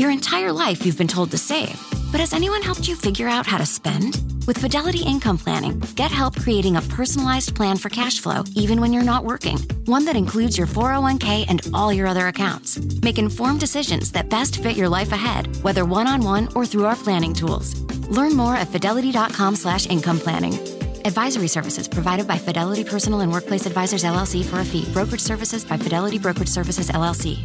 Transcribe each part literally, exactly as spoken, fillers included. Your entire life you've been told to save, but has anyone helped you figure out how to spend? With Fidelity Income Planning, get help creating a personalized plan for cash flow, even when you're not working. One that includes your four oh one k and all your other accounts. Make informed decisions that best fit your life ahead, whether one-on-one or through our planning tools. Learn more at fidelity.com slash income planning. Advisory services provided by Fidelity Personal and Workplace Advisors, L L C, for a fee. Brokerage services by Fidelity Brokerage Services, L L C.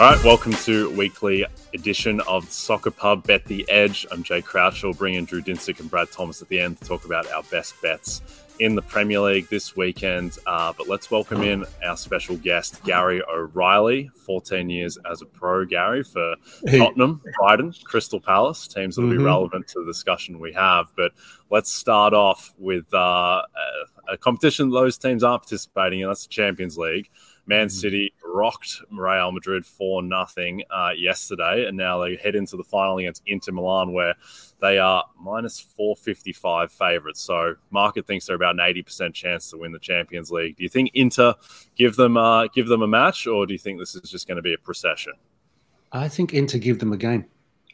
All right, welcome to weekly edition of Soccer Pub Bet the Edge. I'm Jay Crouch. We'll bring in Drew Dinsick and Brad Thomas at the end to talk about our best bets in the Premier League this weekend. Uh, but let's welcome in our special guest, Gary O'Reilly, fourteen years as a pro, Gary, for hey. Tottenham, Brighton, Crystal Palace, teams that will mm-hmm. be relevant to the discussion we have. But let's start off with uh, a competition those teams aren't participating in. That's the Champions League. Man City rocked Real Madrid four nothing uh, yesterday, and now they head into the final against Inter Milan, where they are minus four fifty-five favourites. So market thinks they're about an eighty percent chance to win the Champions League. Do you think Inter give them uh, give them a match, or do you think this is just going to be a procession? I think Inter give them a game.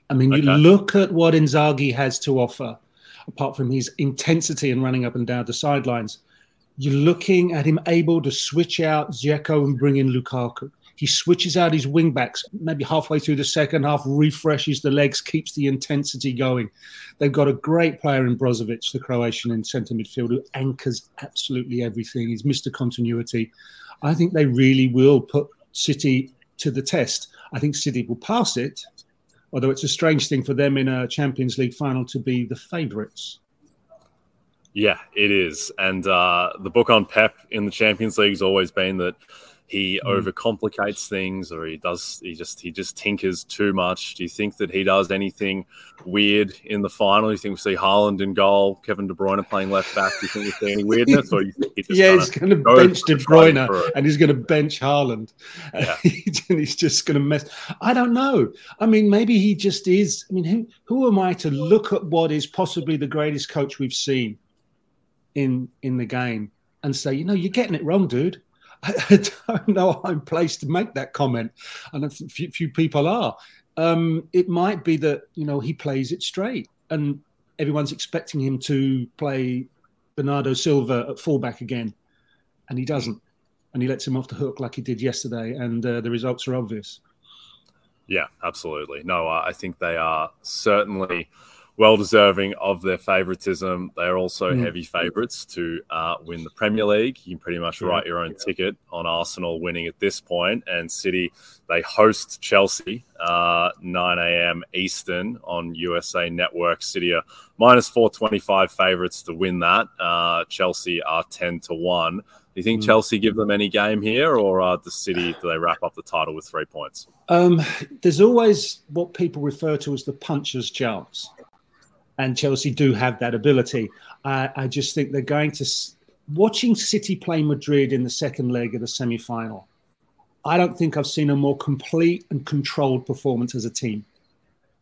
I mean, okay. you look at what Inzaghi has to offer, apart from his intensity and running up and down the sidelines. You're looking at him able to switch out Dzeko and bring in Lukaku. He switches out his wing-backs, maybe halfway through the second half, refreshes the legs, keeps the intensity going. They've got a great player in Brozovic, the Croatian in centre midfield, who anchors absolutely everything. He's Mister Continuity. I think they really will put City to the test. I think City will pass it, although it's a strange thing for them in a Champions League final to be the favourites. Yeah, it is. And uh, the book on Pep in the Champions League has always been that he mm. overcomplicates things, or he does he just he just tinkers too much. Do you think that he does anything weird in the final? Do you think we see Haaland in goal, Kevin De Bruyne playing left back? Do you think we see any weirdness? Or do you think he just yeah, he's going to bench De Bruyne and he's going to bench Haaland. Yeah. And he's just going to mess. I don't know. I mean, maybe he just is. I mean, who, who am I to look at what is possibly the greatest coach we've seen in in the game and say, you know, you're getting it wrong, dude. I, I don't know I'm placed to make that comment. And a few, few people are. Um, it might be that, you know, he plays it straight and everyone's expecting him to play Bernardo Silva at fullback again. And he doesn't. And he lets him off the hook like he did yesterday. And uh, the results are obvious. Yeah, absolutely. No, I think they are certainly well-deserving of their favouritism. They're also mm. heavy favourites to uh, win the Premier League. You can pretty much write your own yeah. ticket on Arsenal winning at this point. And City, they host Chelsea, uh, nine a.m. Eastern on U S A Network. City are minus four twenty-five favourites to win that. Uh, Chelsea are ten to one. Do you think mm. Chelsea give them any game here, or uh, the City, do they wrap up the title with three points? Um, there's always what people refer to as the puncher's chance. And Chelsea do have that ability. I, I just think they're going to... Watching City play Madrid in the second leg of the semi-final, I don't think I've seen a more complete and controlled performance as a team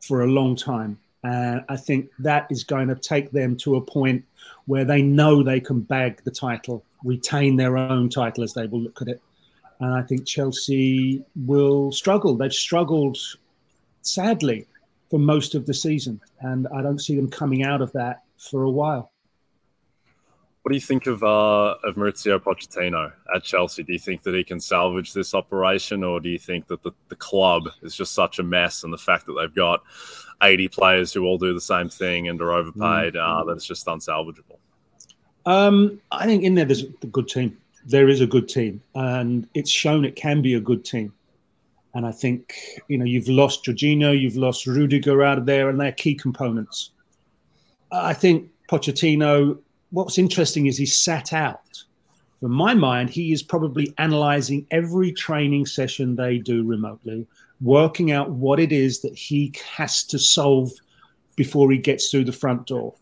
for a long time. And I think that is going to take them to a point where they know they can bag the title, retain their own title as they will look at it. And I think Chelsea will struggle. They've struggled, sadly, for most of the season, and I don't see them coming out of that for a while. What do you think of uh, of Maurizio Pochettino at Chelsea? Do you think that he can salvage this operation, or do you think that the, the club is just such a mess, and the fact that they've got eighty players who all do the same thing and are overpaid, mm-hmm. uh, that it's just unsalvageable? Um, I think in there there's a good team. There is a good team, and it's shown it can be a good team. And I think, you know, you've lost Jorginho, you've lost Rudiger out of there, and they're key components. I think Pochettino, what's interesting is he sat out from my mind, he is probably analysing every training session they do remotely, working out what it is that he has to solve before he gets through the front door.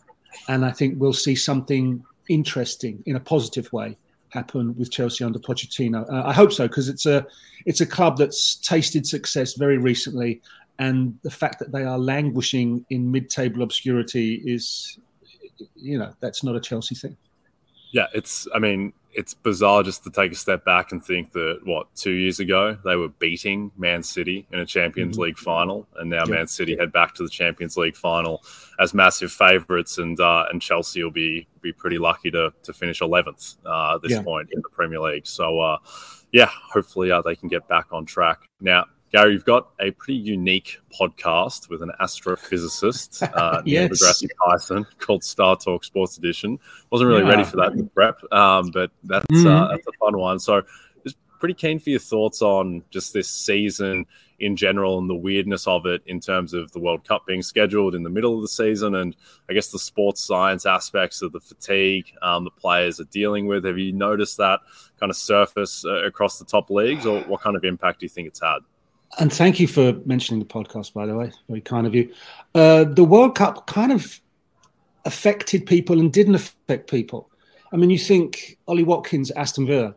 And I think we'll see something interesting in a positive way happen with Chelsea under Pochettino. Uh, I hope so, because it's a it's a club that's tasted success very recently, and the fact that they are languishing in mid-table obscurity is, you know, that's not a Chelsea thing. Yeah, it's, I mean, it's bizarre just to take a step back and think that, what, two years ago, they were beating Man City in a Champions mm-hmm. League final, and now yeah. Man City head back to the Champions League final as massive favourites, and uh, and Chelsea will be be pretty lucky to to finish eleventh uh, at this yeah. point in the Premier League. So, uh, yeah, hopefully uh, they can get back on track. Now, Gary, you've got a pretty unique podcast with an astrophysicist, uh, Neil yes. deGrasse Tyson, called Star Talk Sports Edition. Wasn't really yeah. ready for that in prep, um, but that's, mm. uh, that's a fun one. So just pretty keen for your thoughts on just this season in general and the weirdness of it in terms of the World Cup being scheduled in the middle of the season, and I guess the sports science aspects of the fatigue um, the players are dealing with. Have you noticed that kind of surface uh, across the top leagues, or what kind of impact do you think it's had? And thank you for mentioning the podcast, by the way. Very kind of you. Uh, the World Cup kind of affected people and didn't affect people. I mean, you think Ollie Watkins, Aston Villa,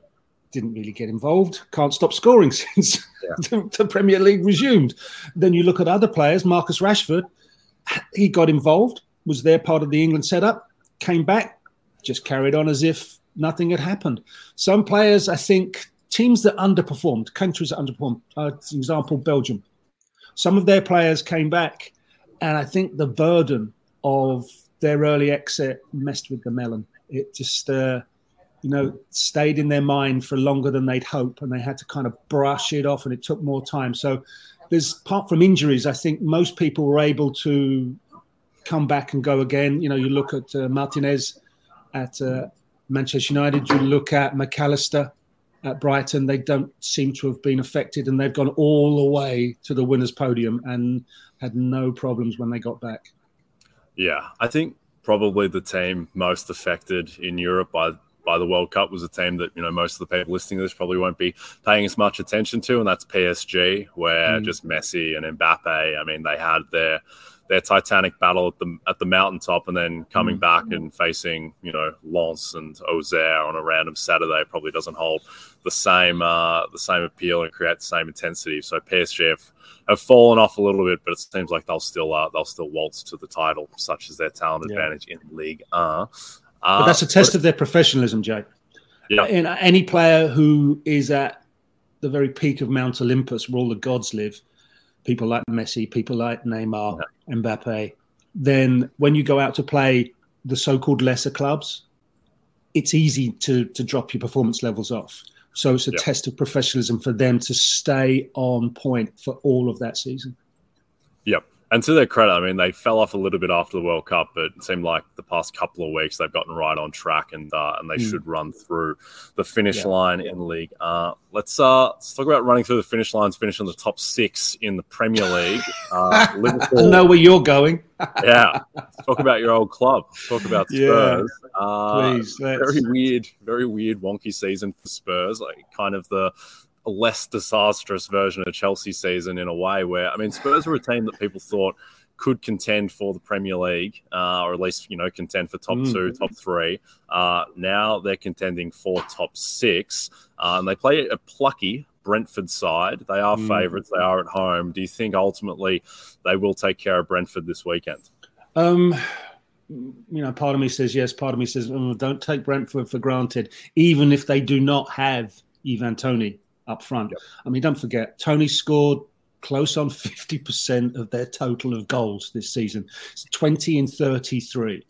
didn't really get involved. Can't stop scoring since yeah. the, the Premier League resumed. Then you look at other players. Marcus Rashford, he got involved, was there part of the England setup, came back, just carried on as if nothing had happened. Some players, I think... Teams that underperformed, countries that underperformed, uh, for example, Belgium. Some of their players came back, and I think the burden of their early exit messed with the melon. It just, uh, you know, stayed in their mind for longer than they'd hope, and they had to kind of brush it off, and it took more time. So there's, apart from injuries, I think most people were able to come back and go again. You know, you look at uh, Martinez at uh, Manchester United, you look at McAllister at Brighton. They don't seem to have been affected, and they've gone all the way to the winner's podium and had no problems when they got back. Yeah, I think probably the team most affected in Europe by by the World Cup was a team that, you know, most of the people listening to this probably won't be paying as much attention to, and that's P S G, where mm. just Messi and Mbappe, I mean, they had their their titanic battle at the at the mountaintop, and then coming mm. back and facing, you know, Lens and Auxerre on a random Saturday probably doesn't hold the same uh, the same appeal and create the same intensity. So P S G have, have fallen off a little bit, but it seems like they'll still uh, they'll still waltz to the title, such as their talent yeah. advantage in League R. Uh, but that's a test but, of their professionalism, Jay. Yeah. And any player who is at the very peak of Mount Olympus, where all the gods live, people like Messi, people like Neymar, yeah. Mbappe, then when you go out to play the so-called lesser clubs, it's easy to to drop your performance levels off. So it's a yeah. test of professionalism for them to stay on point for all of that season. Yep. And to their credit, I mean, they fell off a little bit after the World Cup, but it seemed like the past couple of weeks they've gotten right on track, and uh, and they mm. should run through the finish yeah. line in the league. Uh, let's, uh, let's talk about running through the finish lines, finishing the top six in the Premier League. Uh, Liverpool, I know where you're going. yeah. Let's talk about your old club. Let's talk about Spurs. Yeah. Uh, Please. Let's. Very weird, very weird, wonky season for Spurs. Like kind of the... a less disastrous version of Chelsea season in a way where, I mean, Spurs were a team that people thought could contend for the Premier League, uh, or at least, you know, contend for top mm. two, top three. Uh, now they're contending for top six, uh, and they play a plucky Brentford side. They are mm. favourites. They are at home. Do you think ultimately they will take care of Brentford this weekend? Um, you know, part of me says yes. Part of me says, oh, don't take Brentford for granted, even if they do not have Ivan Toney up front. Yep. I mean, don't forget, Toney scored close on fifty percent of their total of goals this season. It's twenty and thirty-three.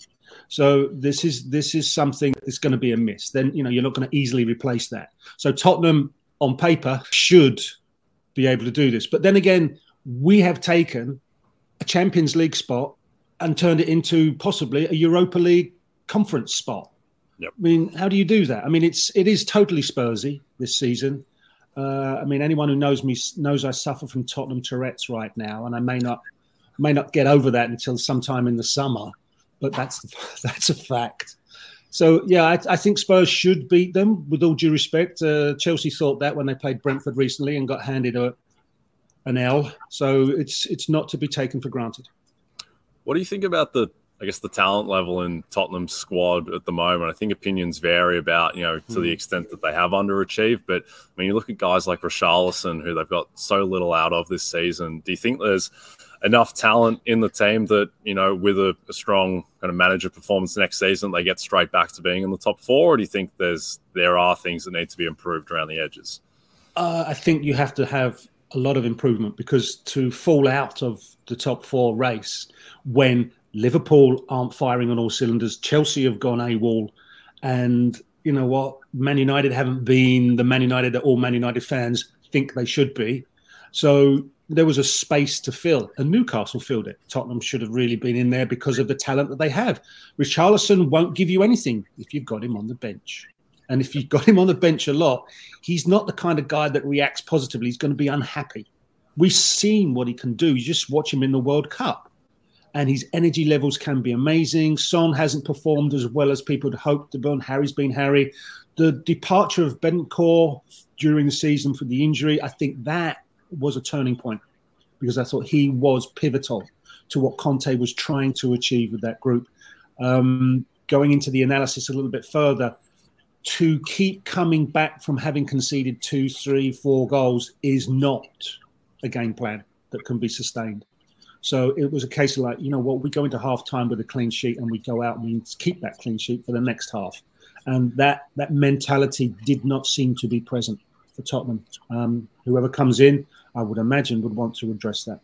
So this is this is something that's going to be a miss. Then, you know, you're not going to easily replace that. So Tottenham, on paper, should be able to do this. But then again, we have taken a Champions League spot and turned it into possibly a Europa League conference spot. Yep. I mean, how do you do that? I mean, it's it is totally Spursy this season. Uh, I mean, anyone who knows me knows I suffer from Tottenham Tourette's right now, and I may not may not get over that until sometime in the summer. But that's that's a fact. So, yeah, I, I think Spurs should beat them, with all due respect. Uh, Chelsea thought that when they played Brentford recently and got handed a, an L. So it's it's not to be taken for granted. What do you think about the, I guess, the talent level in Tottenham's squad at the moment? I think opinions vary about, you know, to mm. the extent that they have underachieved. But, I mean, you look at guys like Richarlison, who they've got so little out of this season. Do you think there's enough talent in the team that, you know, with a, a strong kind of manager performance next season, they get straight back to being in the top four? Or do you think there's there are things that need to be improved around the edges? Uh, I think you have to have a lot of improvement, because to fall out of the top four race when Liverpool aren't firing on all cylinders, Chelsea have gone AWOL, and you know what, Man United haven't been the Man United that all Man United fans think they should be. So there was a space to fill, and Newcastle filled it. Tottenham should have really been in there because of the talent that they have. Richarlison won't give you anything if you've got him on the bench. And if you've got him on the bench a lot, he's not the kind of guy that reacts positively. He's going to be unhappy. We've seen what he can do. You just watch him in the World Cup, and his energy levels can be amazing. Son hasn't performed as well as people had hoped. Harry's been Harry. The departure of Bencourt during the season for the injury, I think that was a turning point, because I thought he was pivotal to what Conte was trying to achieve with that group. Um, going into the analysis a little bit further, to keep coming back from having conceded two, three, four goals is not a game plan that can be sustained. So it was a case of like, you know what, we go into half-time with a clean sheet, and we go out and we keep that clean sheet for the next half. And that that mentality did not seem to be present for Tottenham. Um, whoever comes in, I would imagine, would want to address that.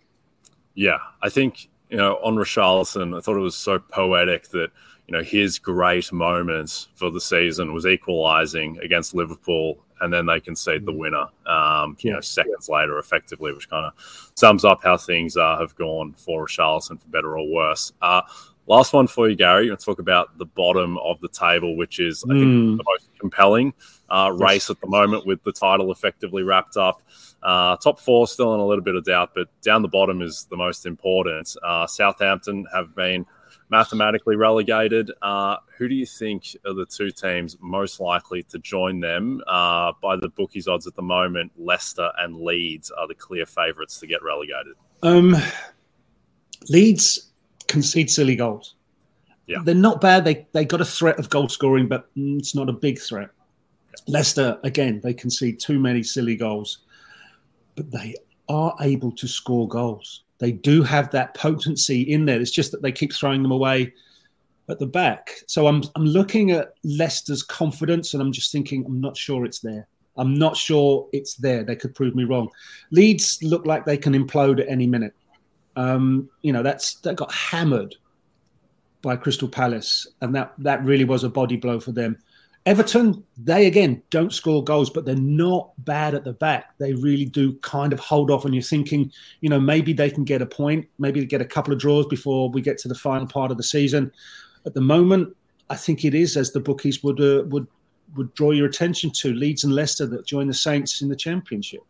Yeah, I think, you know, on Richarlison, I thought it was so poetic that, you know, his great moment for the season was equalising against Liverpool, and then they concede the winner, um, you yeah. know, seconds later, effectively, which kind of sums up how things uh, have gone for Richarlison, for better or worse. Uh, last one for you, Gary. You're going to talk about the bottom of the table, which is, I think, mm. the most compelling uh, race at the moment, with the title effectively wrapped up. Uh, top four still in a little bit of doubt, but down the bottom is the most important. Uh, Southampton have been mathematically relegated. Uh, who do you think are the two teams most likely to join them? Uh, by the bookies' odds at the moment, Leicester and Leeds are the clear favourites to get relegated. Um, Leeds concede silly goals. Yeah. They're not bad. They they got a threat of goal scoring, but it's not a big threat. Yeah. Leicester, again, they concede too many silly goals, but they are able to score goals. They do have that potency in there. It's just that they keep throwing them away at the back. So I'm I'm looking at Leicester's confidence, and I'm just thinking, I'm not sure it's there. I'm not sure it's there. They could prove me wrong. Leeds look like they can implode at any minute. Um, you know, that's that got hammered by Crystal Palace, and that, that really was a body blow for them. Everton, they again don't score goals, but they're not bad at the back. They really do kind of hold off, and you're thinking, you know, maybe they can get a point, maybe get a couple of draws before we get to the final part of the season. At the moment, I think it is, as the bookies would uh, would would draw your attention to, Leeds and Leicester that join the Saints in the Championship.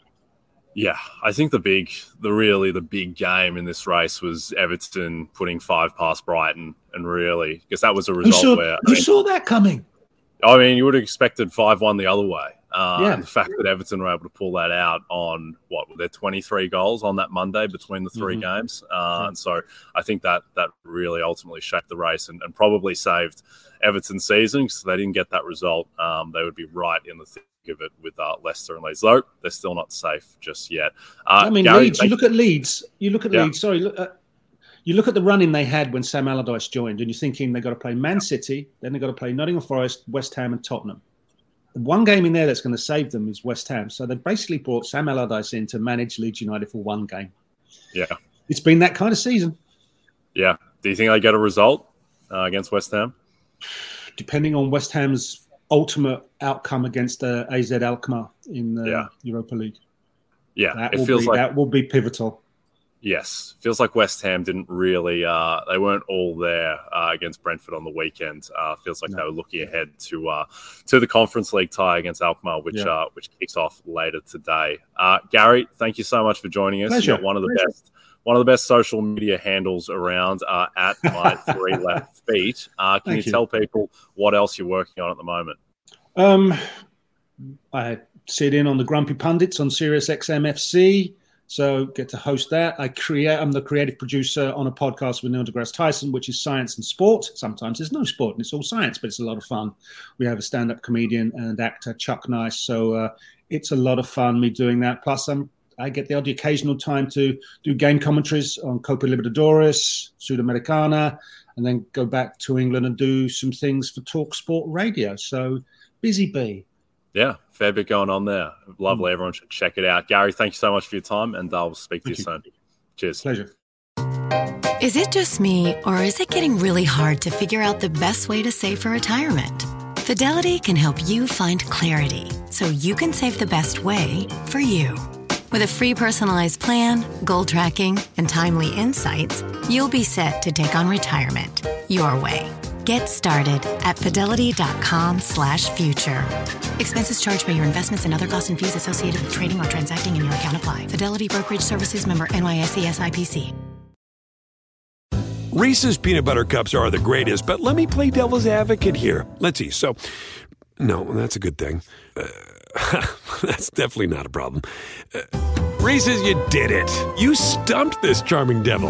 Yeah, I think the big, the really the big game in this race was Everton putting five past Brighton, and really, because that was a result you saw, where you I mean, saw that coming. I mean, you would have expected five one the other way. Uh, yeah. The fact that Everton were able to pull that out on, what, were there twenty-three goals on that Monday between the three mm-hmm. games? Uh, yeah. And so I think that that really ultimately shaped the race, and, and probably saved Everton's season, because they didn't get that result. Um, they would be right in the thick of it with uh, Leicester and Leeds. Though they're still not safe just yet. Uh, I mean, Gary, Leeds, they, you look at Leeds. You look at yeah. Leeds. Sorry, look, uh, you look at the run-in they had when Sam Allardyce joined, and you're thinking they've got to play Man City, then they've got to play Nottingham Forest, West Ham and Tottenham. The one game in there that's going to save them is West Ham. So they basically brought Sam Allardyce in to manage Leeds United for one game. Yeah. It's been that kind of season. Yeah. Do you think they get a result uh, against West Ham? Depending on West Ham's ultimate outcome against uh, A Z Alkmaar in the yeah. Europa League. Yeah. That, it will feels be, like- that will be pivotal. Yes, feels like West Ham didn't really, uh, they weren't all there uh, against Brentford on the weekend. Uh, feels like no. they were looking ahead to uh, to the Conference League tie against Alkmaar, which yeah. uh, which kicks off later today. Uh, Gary, thank you so much for joining us. Pleasure. You're one of the Pleasure. best One of the best social media handles around, uh, at my three left feet. Uh, can you, you tell people what else you're working on at the moment? Um, I sit in on the Grumpy Pundits on Sirius X M F C, so get to host that. I create. I'm the creative producer on a podcast with Neil deGrasse Tyson, which is science and sport. Sometimes there's no sport and it's all science, but it's a lot of fun. We have a stand-up comedian and actor, Chuck Nice, so uh, it's a lot of fun, me doing that. Plus, I'm I get the odd occasional time to do game commentaries on Copa Libertadores, Sudamericana, and then go back to England and do some things for Talk Sport Radio. So busy bee. Yeah, fair bit going on there. Lovely. Mm-hmm. Everyone should check it out. Gary, thank you so much for your time, and I'll speak to you, you soon. Cheers. Pleasure. Is it just me, or is it getting really hard to figure out the best way to save for retirement? Fidelity can help you find clarity so you can save the best way for you. With a free personalized plan, goal tracking, and timely insights, you'll be set to take on retirement your way. Get started at fidelity.com slash future. Expenses charged by your investments and other costs and fees associated with trading or transacting in your account apply. Fidelity Brokerage Services, member N Y S E S I P C. Reese's Peanut Butter Cups are the greatest, but let me play devil's advocate here. Let's see. So, no, that's a good thing. Uh, That's definitely not a problem. Uh, Reese's, you did it. You stumped this charming devil.